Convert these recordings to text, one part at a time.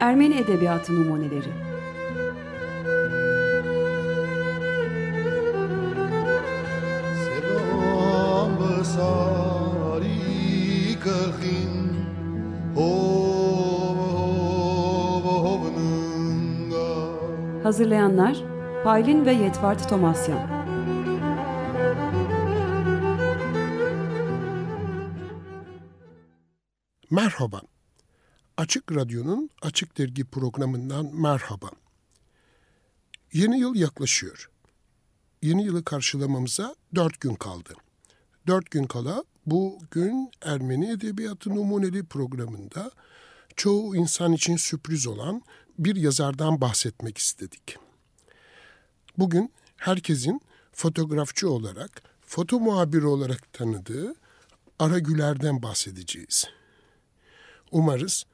Ermeni Edebiyatı Numuneleri. Hazırlayanlar Paylin ve Yetvart Tomasyan. Merhaba. Açık Radyo'nun Açık Dergi programından merhaba. Yeni yıl yaklaşıyor. Yeni yılı karşılamamıza 4 gün kaldı. 4 gün kala bugün Ermeni Edebiyatı Numuneli programında çoğu insan için sürpriz olan bir yazardan bahsetmek istedik. Bugün herkesin fotoğrafçı olarak, foto muhabiri olarak tanıdığı Ara Güler'den bahsedeceğiz. Umarız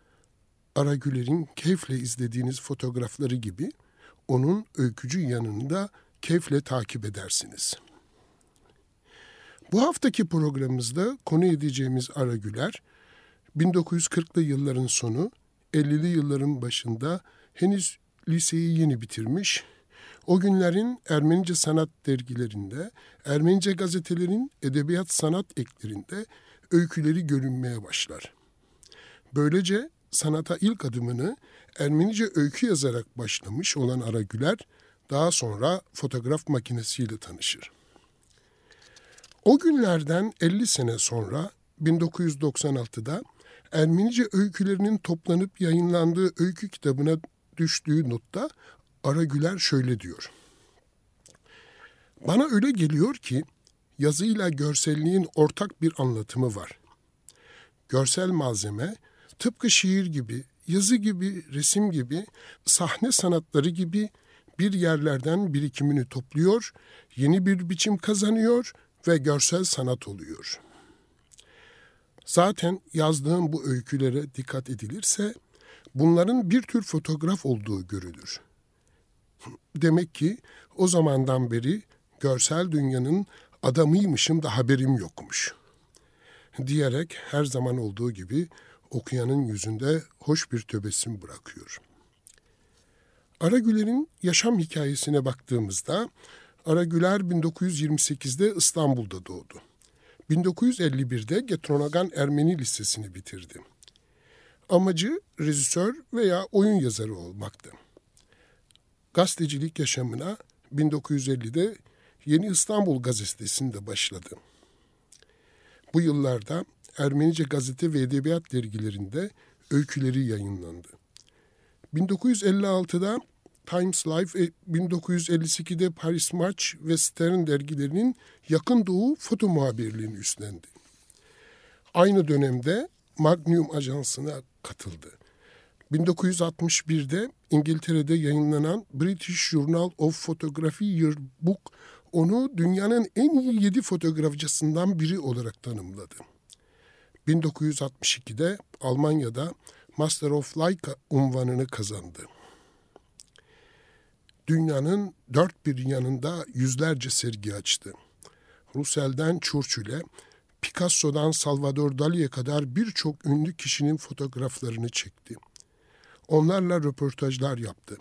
Ara Güler'in keyifle izlediğiniz fotoğrafları gibi onun öykücü yanını da keyifle takip edersiniz. Bu haftaki programımızda konu edeceğimiz Ara Güler, 1940'lı yılların sonu, 50'li yılların başında henüz liseyi yeni bitirmiş, o günlerin Ermenice sanat dergilerinde, Ermenice gazetelerin edebiyat sanat eklerinde öyküleri görünmeye başlar. Böylece sanata ilk adımını Ermenice öykü yazarak başlamış olan Ara Güler, daha sonra fotoğraf makinesiyle tanışır. O günlerden 50 sene sonra 1996'da Ermenice öykülerinin toplanıp yayınlandığı öykü kitabına düştüğü notta Ara Güler şöyle diyor. Bana öyle geliyor ki yazıyla görselliğin ortak bir anlatımı var. Görsel malzeme tıpkı şiir gibi, yazı gibi, resim gibi, sahne sanatları gibi bir yerlerden birikimini topluyor, yeni bir biçim kazanıyor ve görsel sanat oluyor. Zaten yazdığım bu öykülere dikkat edilirse bunların bir tür fotoğraf olduğu görülür. Demek ki o zamandan beri görsel dünyanın adamıymışım da haberim yokmuş. Diyerek her zaman olduğu gibi okuyanın yüzünde hoş bir tebessüm bırakıyor. Ara Güler'in yaşam hikayesine baktığımızda Ara Güler 1928'de İstanbul'da doğdu. 1951'de Getronagan Ermeni Lisesi'ni bitirdi. Amacı rejisör veya oyun yazarı olmaktı. Gazetecilik yaşamına 1950'de Yeni İstanbul Gazetesi'nde başladı. Bu yıllarda Ermenice gazete ve edebiyat dergilerinde öyküleri yayınlandı. 1956'da Times Life, 1952'de Paris Match ve Stern dergilerinin Yakın Doğu foto muhabirliğini üstlendi. Aynı dönemde Magnum ajansına katıldı. 1961'de İngiltere'de yayınlanan British Journal of Photography Yearbook onu dünyanın en iyi 7 fotoğrafçısından biri olarak tanımladı. 1962'de Almanya'da Master of Leica unvanını kazandı. Dünyanın dört bir yanında yüzlerce sergi açtı. Russell'den Churchill'e, Picasso'dan Salvador Dali'ye kadar birçok ünlü kişinin fotoğraflarını çekti. Onlarla röportajlar yaptı.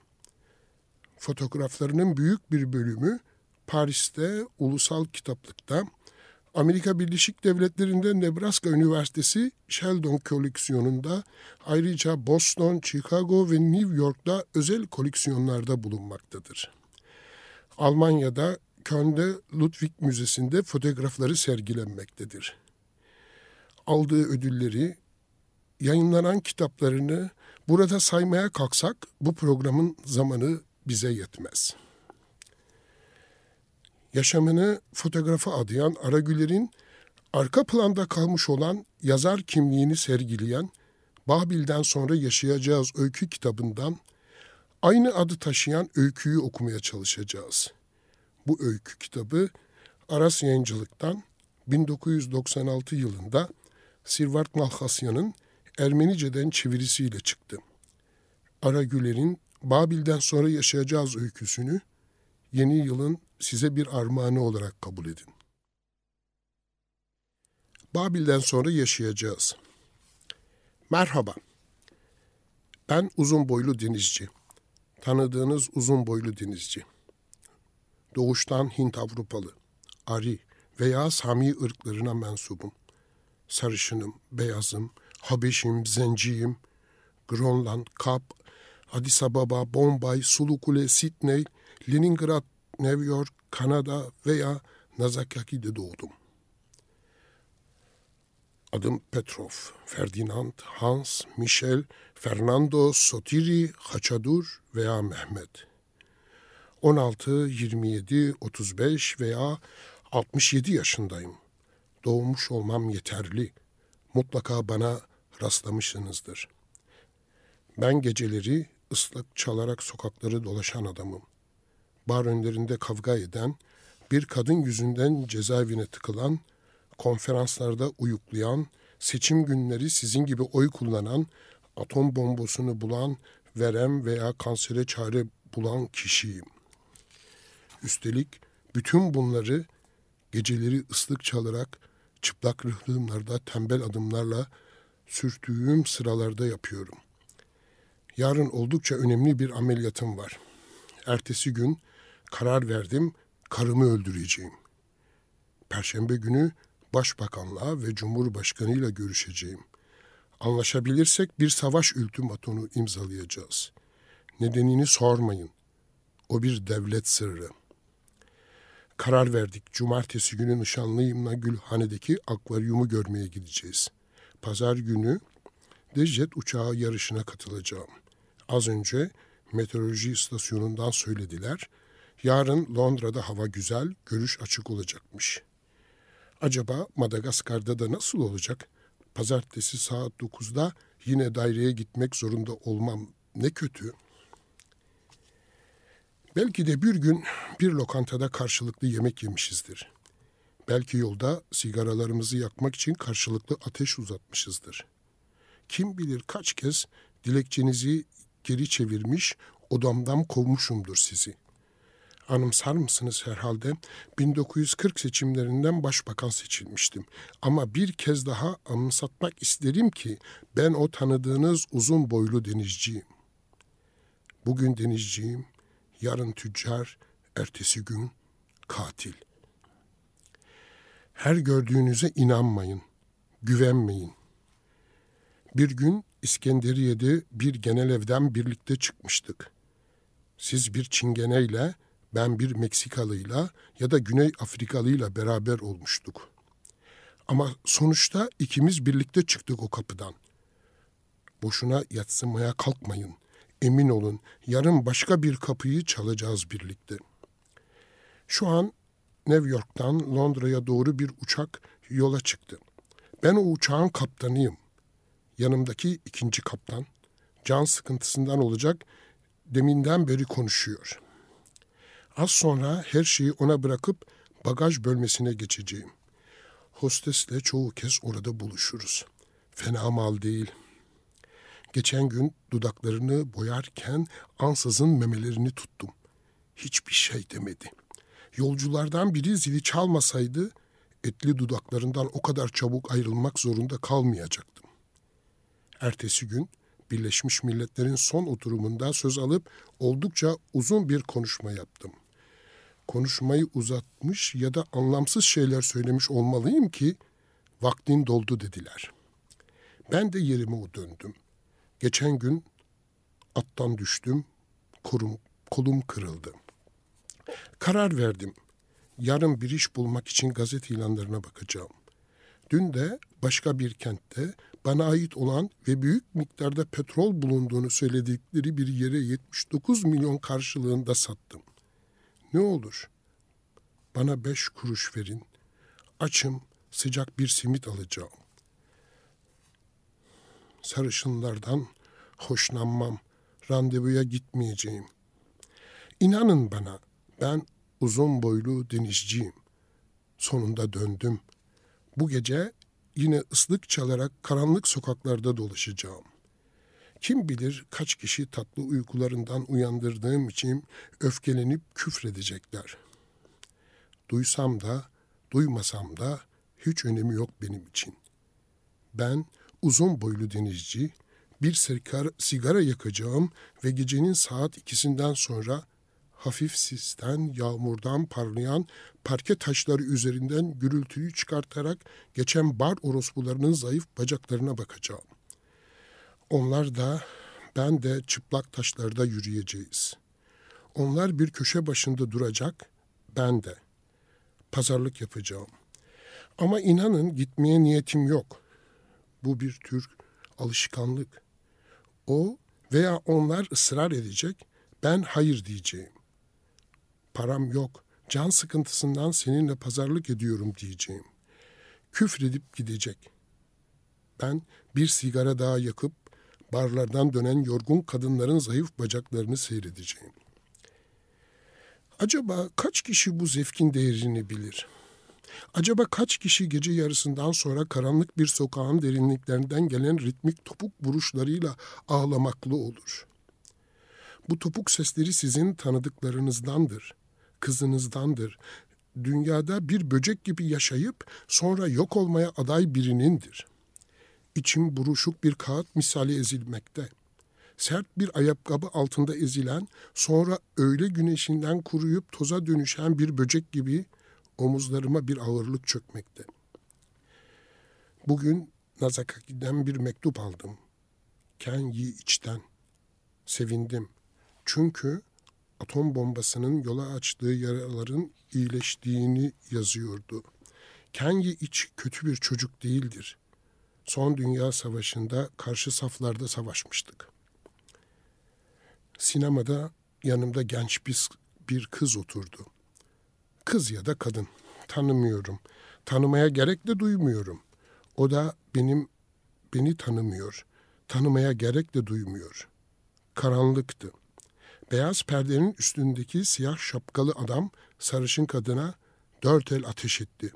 Fotoğraflarının büyük bir bölümü Paris'te, Ulusal Kitaplık'ta, Amerika Birleşik Devletleri'nde Nebraska Üniversitesi Sheldon koleksiyonunda, ayrıca Boston, Chicago ve New York'ta özel koleksiyonlarda bulunmaktadır. Almanya'da Köln'de Ludwig Müzesi'nde fotoğrafları sergilenmektedir. Aldığı ödülleri, yayınlanan kitaplarını burada saymaya kalksak bu programın zamanı bize yetmez. Yaşamını fotoğrafa adayan Ara Güler'in arka planda kalmış olan yazar kimliğini sergileyen Babil'den sonra yaşayacağız öykü kitabından aynı adı taşıyan öyküyü okumaya çalışacağız. Bu öykü kitabı Aras Yayıncılık'tan 1996 yılında Sirvart Malhasyan'ın Ermenice'den çevirisiyle çıktı. Ara Güler'in Babil'den sonra yaşayacağız öyküsünü yeni yılın size bir armağanı olarak kabul edin. Babil'den sonra yaşayacağız. Merhaba, ben uzun boylu denizci, tanıdığınız uzun boylu denizci. Doğuştan Hint-Avrupalı, Ari veya Sami ırklarına mensubum. Sarışınım, beyazım, Habeşim, Zenciyim, Grönland, Kap, Addis Ababa, Bombay, Sulukule, Sydney, Leningrad, New York, Kanada veya Nazaki'de doğdum. Adım Petrov, Ferdinand, Hans, Michel, Fernando, Sotiri, Haçadur veya Mehmet. 16, 27, 35 veya 67 yaşındayım. Doğmuş olmam yeterli. Mutlaka bana rastlamışsınızdır. Ben geceleri ıslık çalarak sokakları dolaşan adamım. Bar önlerinde kavga eden, bir kadın yüzünden cezaevine tıkılan, konferanslarda uyuklayan, seçim günleri sizin gibi oy kullanan, atom bombasını bulan, verem veya kansere çare bulan kişiyim. Üstelik bütün bunları geceleri ıslık çalarak, çıplak rıhtımlarda tembel adımlarla sürttüğüm sıralarda yapıyorum. Yarın oldukça önemli bir ameliyatım var. Ertesi gün karar verdim, karımı öldüreceğim. Perşembe günü Başbakanla ve Cumhurbaşkanıyla görüşeceğim. Anlaşabilirsek bir savaş ultimatonu imzalayacağız. Nedenini sormayın. O bir devlet sırrı. Karar verdik. Cumartesi günü nişanlıyımla Gülhane'deki akvaryumu görmeye gideceğiz. Pazar günü de jet uçağı yarışına katılacağım. Az önce meteoroloji istasyonundan söylediler. Yarın Londra'da hava güzel, görüş açık olacakmış. Acaba Madagaskar'da da nasıl olacak? Pazartesi saat 9'da yine daireye gitmek zorunda olmam ne kötü. Belki de bir gün bir lokantada karşılıklı yemek yemişizdir. Belki yolda sigaralarımızı yakmak için karşılıklı ateş uzatmışızdır. Kim bilir kaç kez dilekçenizi geri çevirmiş, odamdan kovmuşumdur sizi. Anımsar mısınız herhalde? 1940 seçimlerinden başbakan seçilmiştim. Ama bir kez daha anımsatmak isterim ki ben o tanıdığınız uzun boylu denizciyim. Bugün denizciyim, yarın tüccar, ertesi gün katil. Her gördüğünüze inanmayın, güvenmeyin. Bir gün İskenderiye'de bir genel evden birlikte çıkmıştık. Siz bir çingeneyle, ben bir Meksikalıyla ya da Güney Afrikalıyla beraber olmuştuk. Ama sonuçta ikimiz birlikte çıktık o kapıdan. Boşuna yatsımaya kalkmayın. Emin olun, yarın başka bir kapıyı çalacağız birlikte. Şu an New York'tan Londra'ya doğru bir uçak yola çıktı. Ben o uçağın kaptanıyım. Yanımdaki ikinci kaptan, can sıkıntısından olacak, deminden beri konuşuyor. Az sonra her şeyi ona bırakıp bagaj bölmesine geçeceğim. Hostesle çoğu kez orada buluşuruz. Fena mal değil. Geçen gün dudaklarını boyarken ansızın memelerini tuttum. Hiçbir şey demedi. Yolculardan biri zili çalmasaydı etli dudaklarından o kadar çabuk ayrılmak zorunda kalmayacaktım. Ertesi gün Birleşmiş Milletler'in son oturumunda söz alıp oldukça uzun bir konuşma yaptım. Konuşmayı uzatmış ya da anlamsız şeyler söylemiş olmalıyım ki vaktin doldu dediler. Ben de yerime döndüm. Geçen gün attan düştüm, kolum kırıldı. Karar verdim. Yarın bir iş bulmak için gazete ilanlarına bakacağım. Dün de başka bir kentte bana ait olan ve büyük miktarda petrol bulunduğunu söyledikleri bir yere 79 milyon karşılığında sattım. Ne olur? Bana 5 kuruş verin. Açım, sıcak bir simit alacağım. Sarışınlardan hoşlanmam. Randevuya gitmeyeceğim. İnanın bana, ben uzun boylu denizciyim. Sonunda döndüm. Bu gece yine ıslık çalarak karanlık sokaklarda dolaşacağım. Kim bilir kaç kişi tatlı uykularından uyandırdığım için öfkelenip küfredecekler. Duysam da, duymasam da hiç önemi yok benim için. Ben uzun boylu denizci, bir sigara yakacağım ve gecenin saat 2'sinden sonra hafif sisten, yağmurdan parlayan parke taşları üzerinden gürültüyü çıkartarak geçen bar orospularının zayıf bacaklarına bakacağım. Onlar da, ben de çıplak taşlarda yürüyeceğiz. Onlar bir köşe başında duracak, ben de. Pazarlık yapacağım. Ama inanın gitmeye niyetim yok. Bu bir tür alışkanlık. O veya onlar ısrar edecek, ben hayır diyeceğim. Param yok, can sıkıntısından seninle pazarlık ediyorum diyeceğim. Küfredip gidecek. Ben bir sigara daha yakıp barlardan dönen yorgun kadınların zayıf bacaklarını seyredeceğim. Acaba kaç kişi bu zevkin değerini bilir? Acaba kaç kişi gece yarısından sonra karanlık bir sokağın derinliklerinden gelen ritmik topuk vuruşlarıyla ağlamaklı olur? Bu topuk sesleri sizin tanıdıklarınızdandır, kızınızdandır. Dünyada bir böcek gibi yaşayıp sonra yok olmaya aday birinindir. İçim buruşuk bir kağıt misali ezilmekte. Sert bir ayakkabı altında ezilen, sonra öğle güneşinden kuruyup toza dönüşen bir böcek gibi omuzlarıma bir ağırlık çökmekte. Bugün Nazakaki'den bir mektup aldım. Kenyi içten. Sevindim. Çünkü atom bombasının yola açtığı yaraların iyileştiğini yazıyordu. Kenyi iç kötü bir çocuk değildir. Son Dünya Savaşı'nda karşı saflarda savaşmıştık. Sinemada yanımda genç bir kız oturdu. Kız ya da kadın. Tanımıyorum. Tanımaya gerek de duymuyorum. O da beni tanımıyor. Tanımaya gerek de duymuyor. Karanlıktı. Beyaz perdenin üstündeki siyah şapkalı adam sarışın kadına 4 el ateş etti.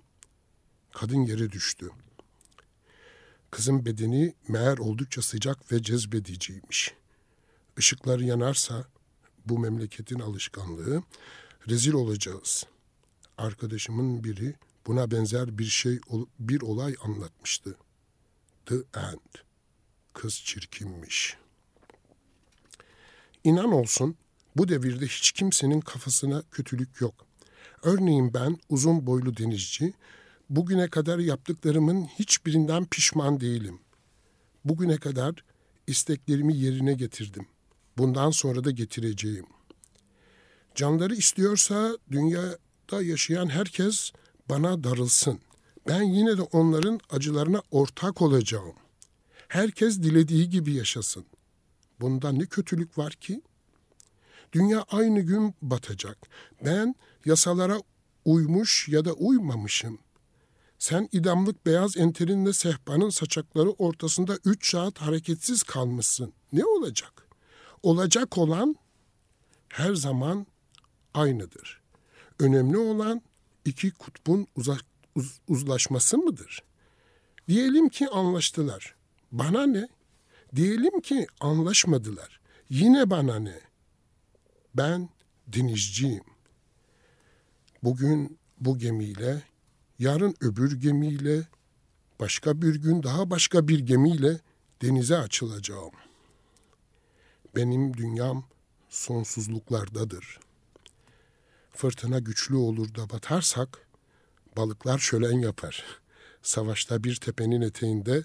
Kadın yere düştü. Kızın bedeni meğer oldukça sıcak ve cezbediciymiş. Işıklar yanarsa, bu memleketin alışkanlığı, rezil olacağız. Arkadaşımın biri buna benzer bir olay anlatmıştı. The End. Kız çirkinmiş. İnan olsun, bu devirde hiç kimsenin kafasına kötülük yok. Örneğin ben, uzun boylu denizci, bugüne kadar yaptıklarımın hiçbirinden pişman değilim. Bugüne kadar isteklerimi yerine getirdim. Bundan sonra da getireceğim. Canları istiyorsa dünyada yaşayan herkes bana darılsın. Ben yine de onların acılarına ortak olacağım. Herkes dilediği gibi yaşasın. Bunda ne kötülük var ki? Dünya aynı gün batacak. Ben yasalara uymuş ya da uymamışım. Sen idamlık beyaz enterinle sehpanın saçakları ortasında 3 saat hareketsiz kalmışsın. Ne olacak? Olacak olan her zaman aynıdır. Önemli olan iki kutbun uzlaşması mıdır? Diyelim ki anlaştılar. Bana ne? Diyelim ki anlaşmadılar. Yine bana ne? Ben denizciyim. Bugün bu gemiyle, yarın öbür gemiyle, başka bir gün daha başka bir gemiyle denize açılacağım. Benim dünyam sonsuzluklardadır. Fırtına güçlü olur da batarsak, balıklar şölen yapar. Savaşta bir tepenin eteğinde,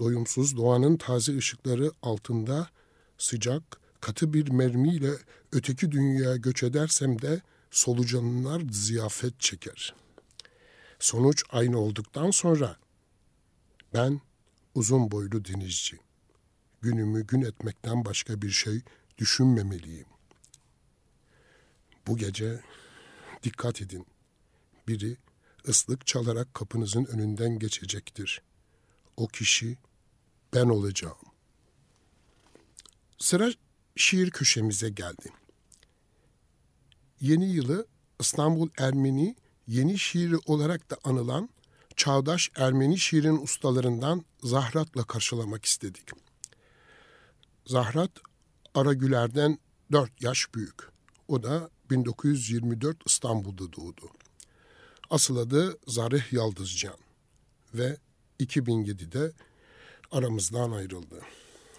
doyumsuz doğanın taze ışıkları altında, sıcak, katı bir mermiyle öteki dünyaya göç edersem de solucanlar ziyafet çeker. Sonuç aynı olduktan sonra ben uzun boylu denizci. Günümü gün etmekten başka bir şey düşünmemeliyim. Bu gece dikkat edin. Biri ıslık çalarak kapınızın önünden geçecektir. O kişi ben olacağım. Sıra şiir köşemize geldi. Yeni yılı İstanbul Ermeni Yeni şiiri olarak da anılan çağdaş Ermeni şiirin ustalarından Zahrat'la karşılamak istedik. Zahrat, Ara Güler'den 4 yaş büyük. O da 1924 İstanbul'da doğdu. Asıl adı Zarih Yaldızcan ve 2007'de aramızdan ayrıldı.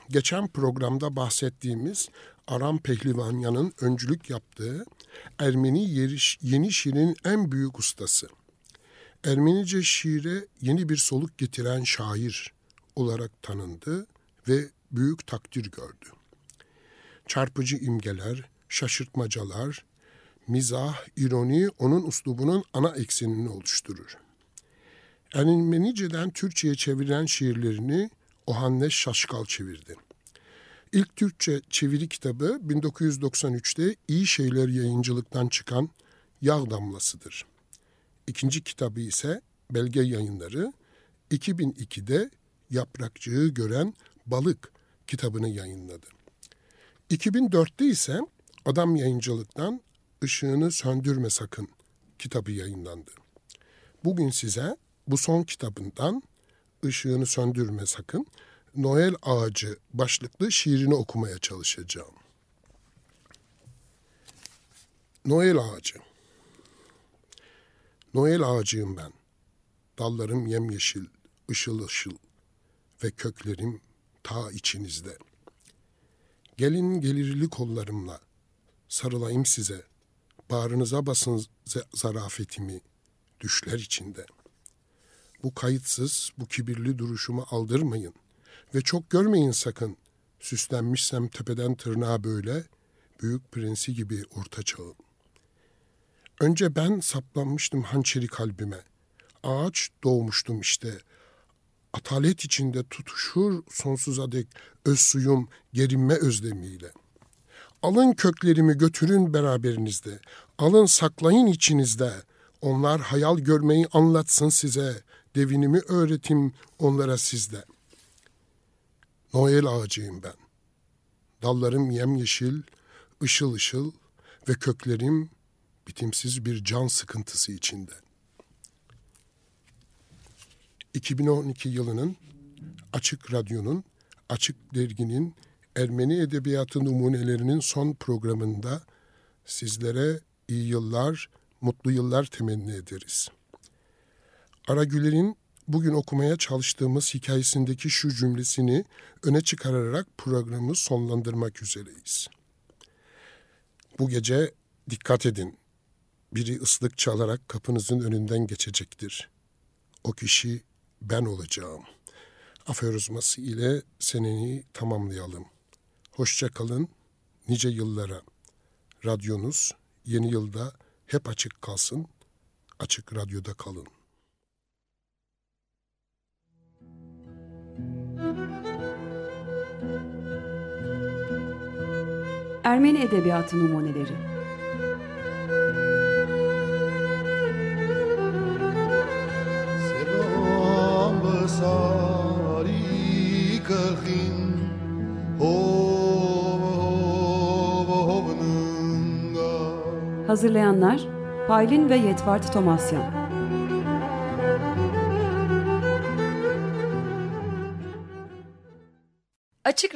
Geçen programda bahsettiğimiz Aram Pehlivanyan'ın öncülük yaptığı Ermeni yeni şiirin en büyük ustası, Ermenice şiire yeni bir soluk getiren şair olarak tanındı ve büyük takdir gördü. Çarpıcı imgeler, şaşırtmacalar, mizah, ironi onun üslubunun ana eksenini oluşturur. Ermenice'den Türkçe'ye çevrilen şiirlerini Ohanne Şaşkal çevirdi. İlk Türkçe çeviri kitabı 1993'te İyi Şeyler Yayıncılık'tan çıkan Yağ Damlası'dır. İkinci kitabı ise Belge Yayınları 2002'de Yaprakçığı Gören Balık kitabını yayınladı. 2004'te ise Adam Yayıncılık'tan Işığını Söndürme Sakın kitabı yayınlandı. Bugün size bu son kitabından Işığını Söndürme Sakın, Noel Ağacı başlıklı şiirini okumaya çalışacağım. Noel Ağacı. Noel ağacıyım ben. Dallarım yemyeşil, ışıl ışıl ve köklerim ta içinizde. Gelin gelirli kollarımla sarılayım size, bağrınıza basın zarafetimi düşler içinde. Bu kayıtsız, bu kibirli duruşumu aldırmayın ve çok görmeyin sakın. Süslenmişsem tepeden tırnağa böyle, büyük prensi gibi orta çağım. Önce ben saplanmıştım hançeri kalbime. Ağaç doğmuştum işte. Atalet içinde tutuşur sonsuza dek öz suyum gerinme özlemiyle. Alın köklerimi götürün beraberinizde. Alın saklayın içinizde. Onlar hayal görmeyi anlatsın size. Devinimi öğretim onlara sizde. Noel ağacıyım ben. Dallarım yemyeşil, ışıl ışıl ve köklerim bitimsiz bir can sıkıntısı içinde. 2012 yılının Açık Radyo'nun, Açık Dergi'nin Ermeni Edebiyatı Numunelerinin son programında sizlere iyi yıllar, mutlu yıllar temenni ederiz. Ara Güler'in bugün okumaya çalıştığımız hikayesindeki şu cümlesini öne çıkararak programı sonlandırmak üzereyiz. Bu gece dikkat edin. Biri ıslık çalarak kapınızın önünden geçecektir. O kişi ben olacağım. Aforizması ile seneni tamamlayalım. Hoşça kalın, nice yıllara. Radyonuz yeni yılda hep açık kalsın. Açık Radyo'da kalın. Ermeni Edebiyatı Numuneleri. Sari kahin Hazırlayanlar Paylin ve Yetvart Tomasyan. Açık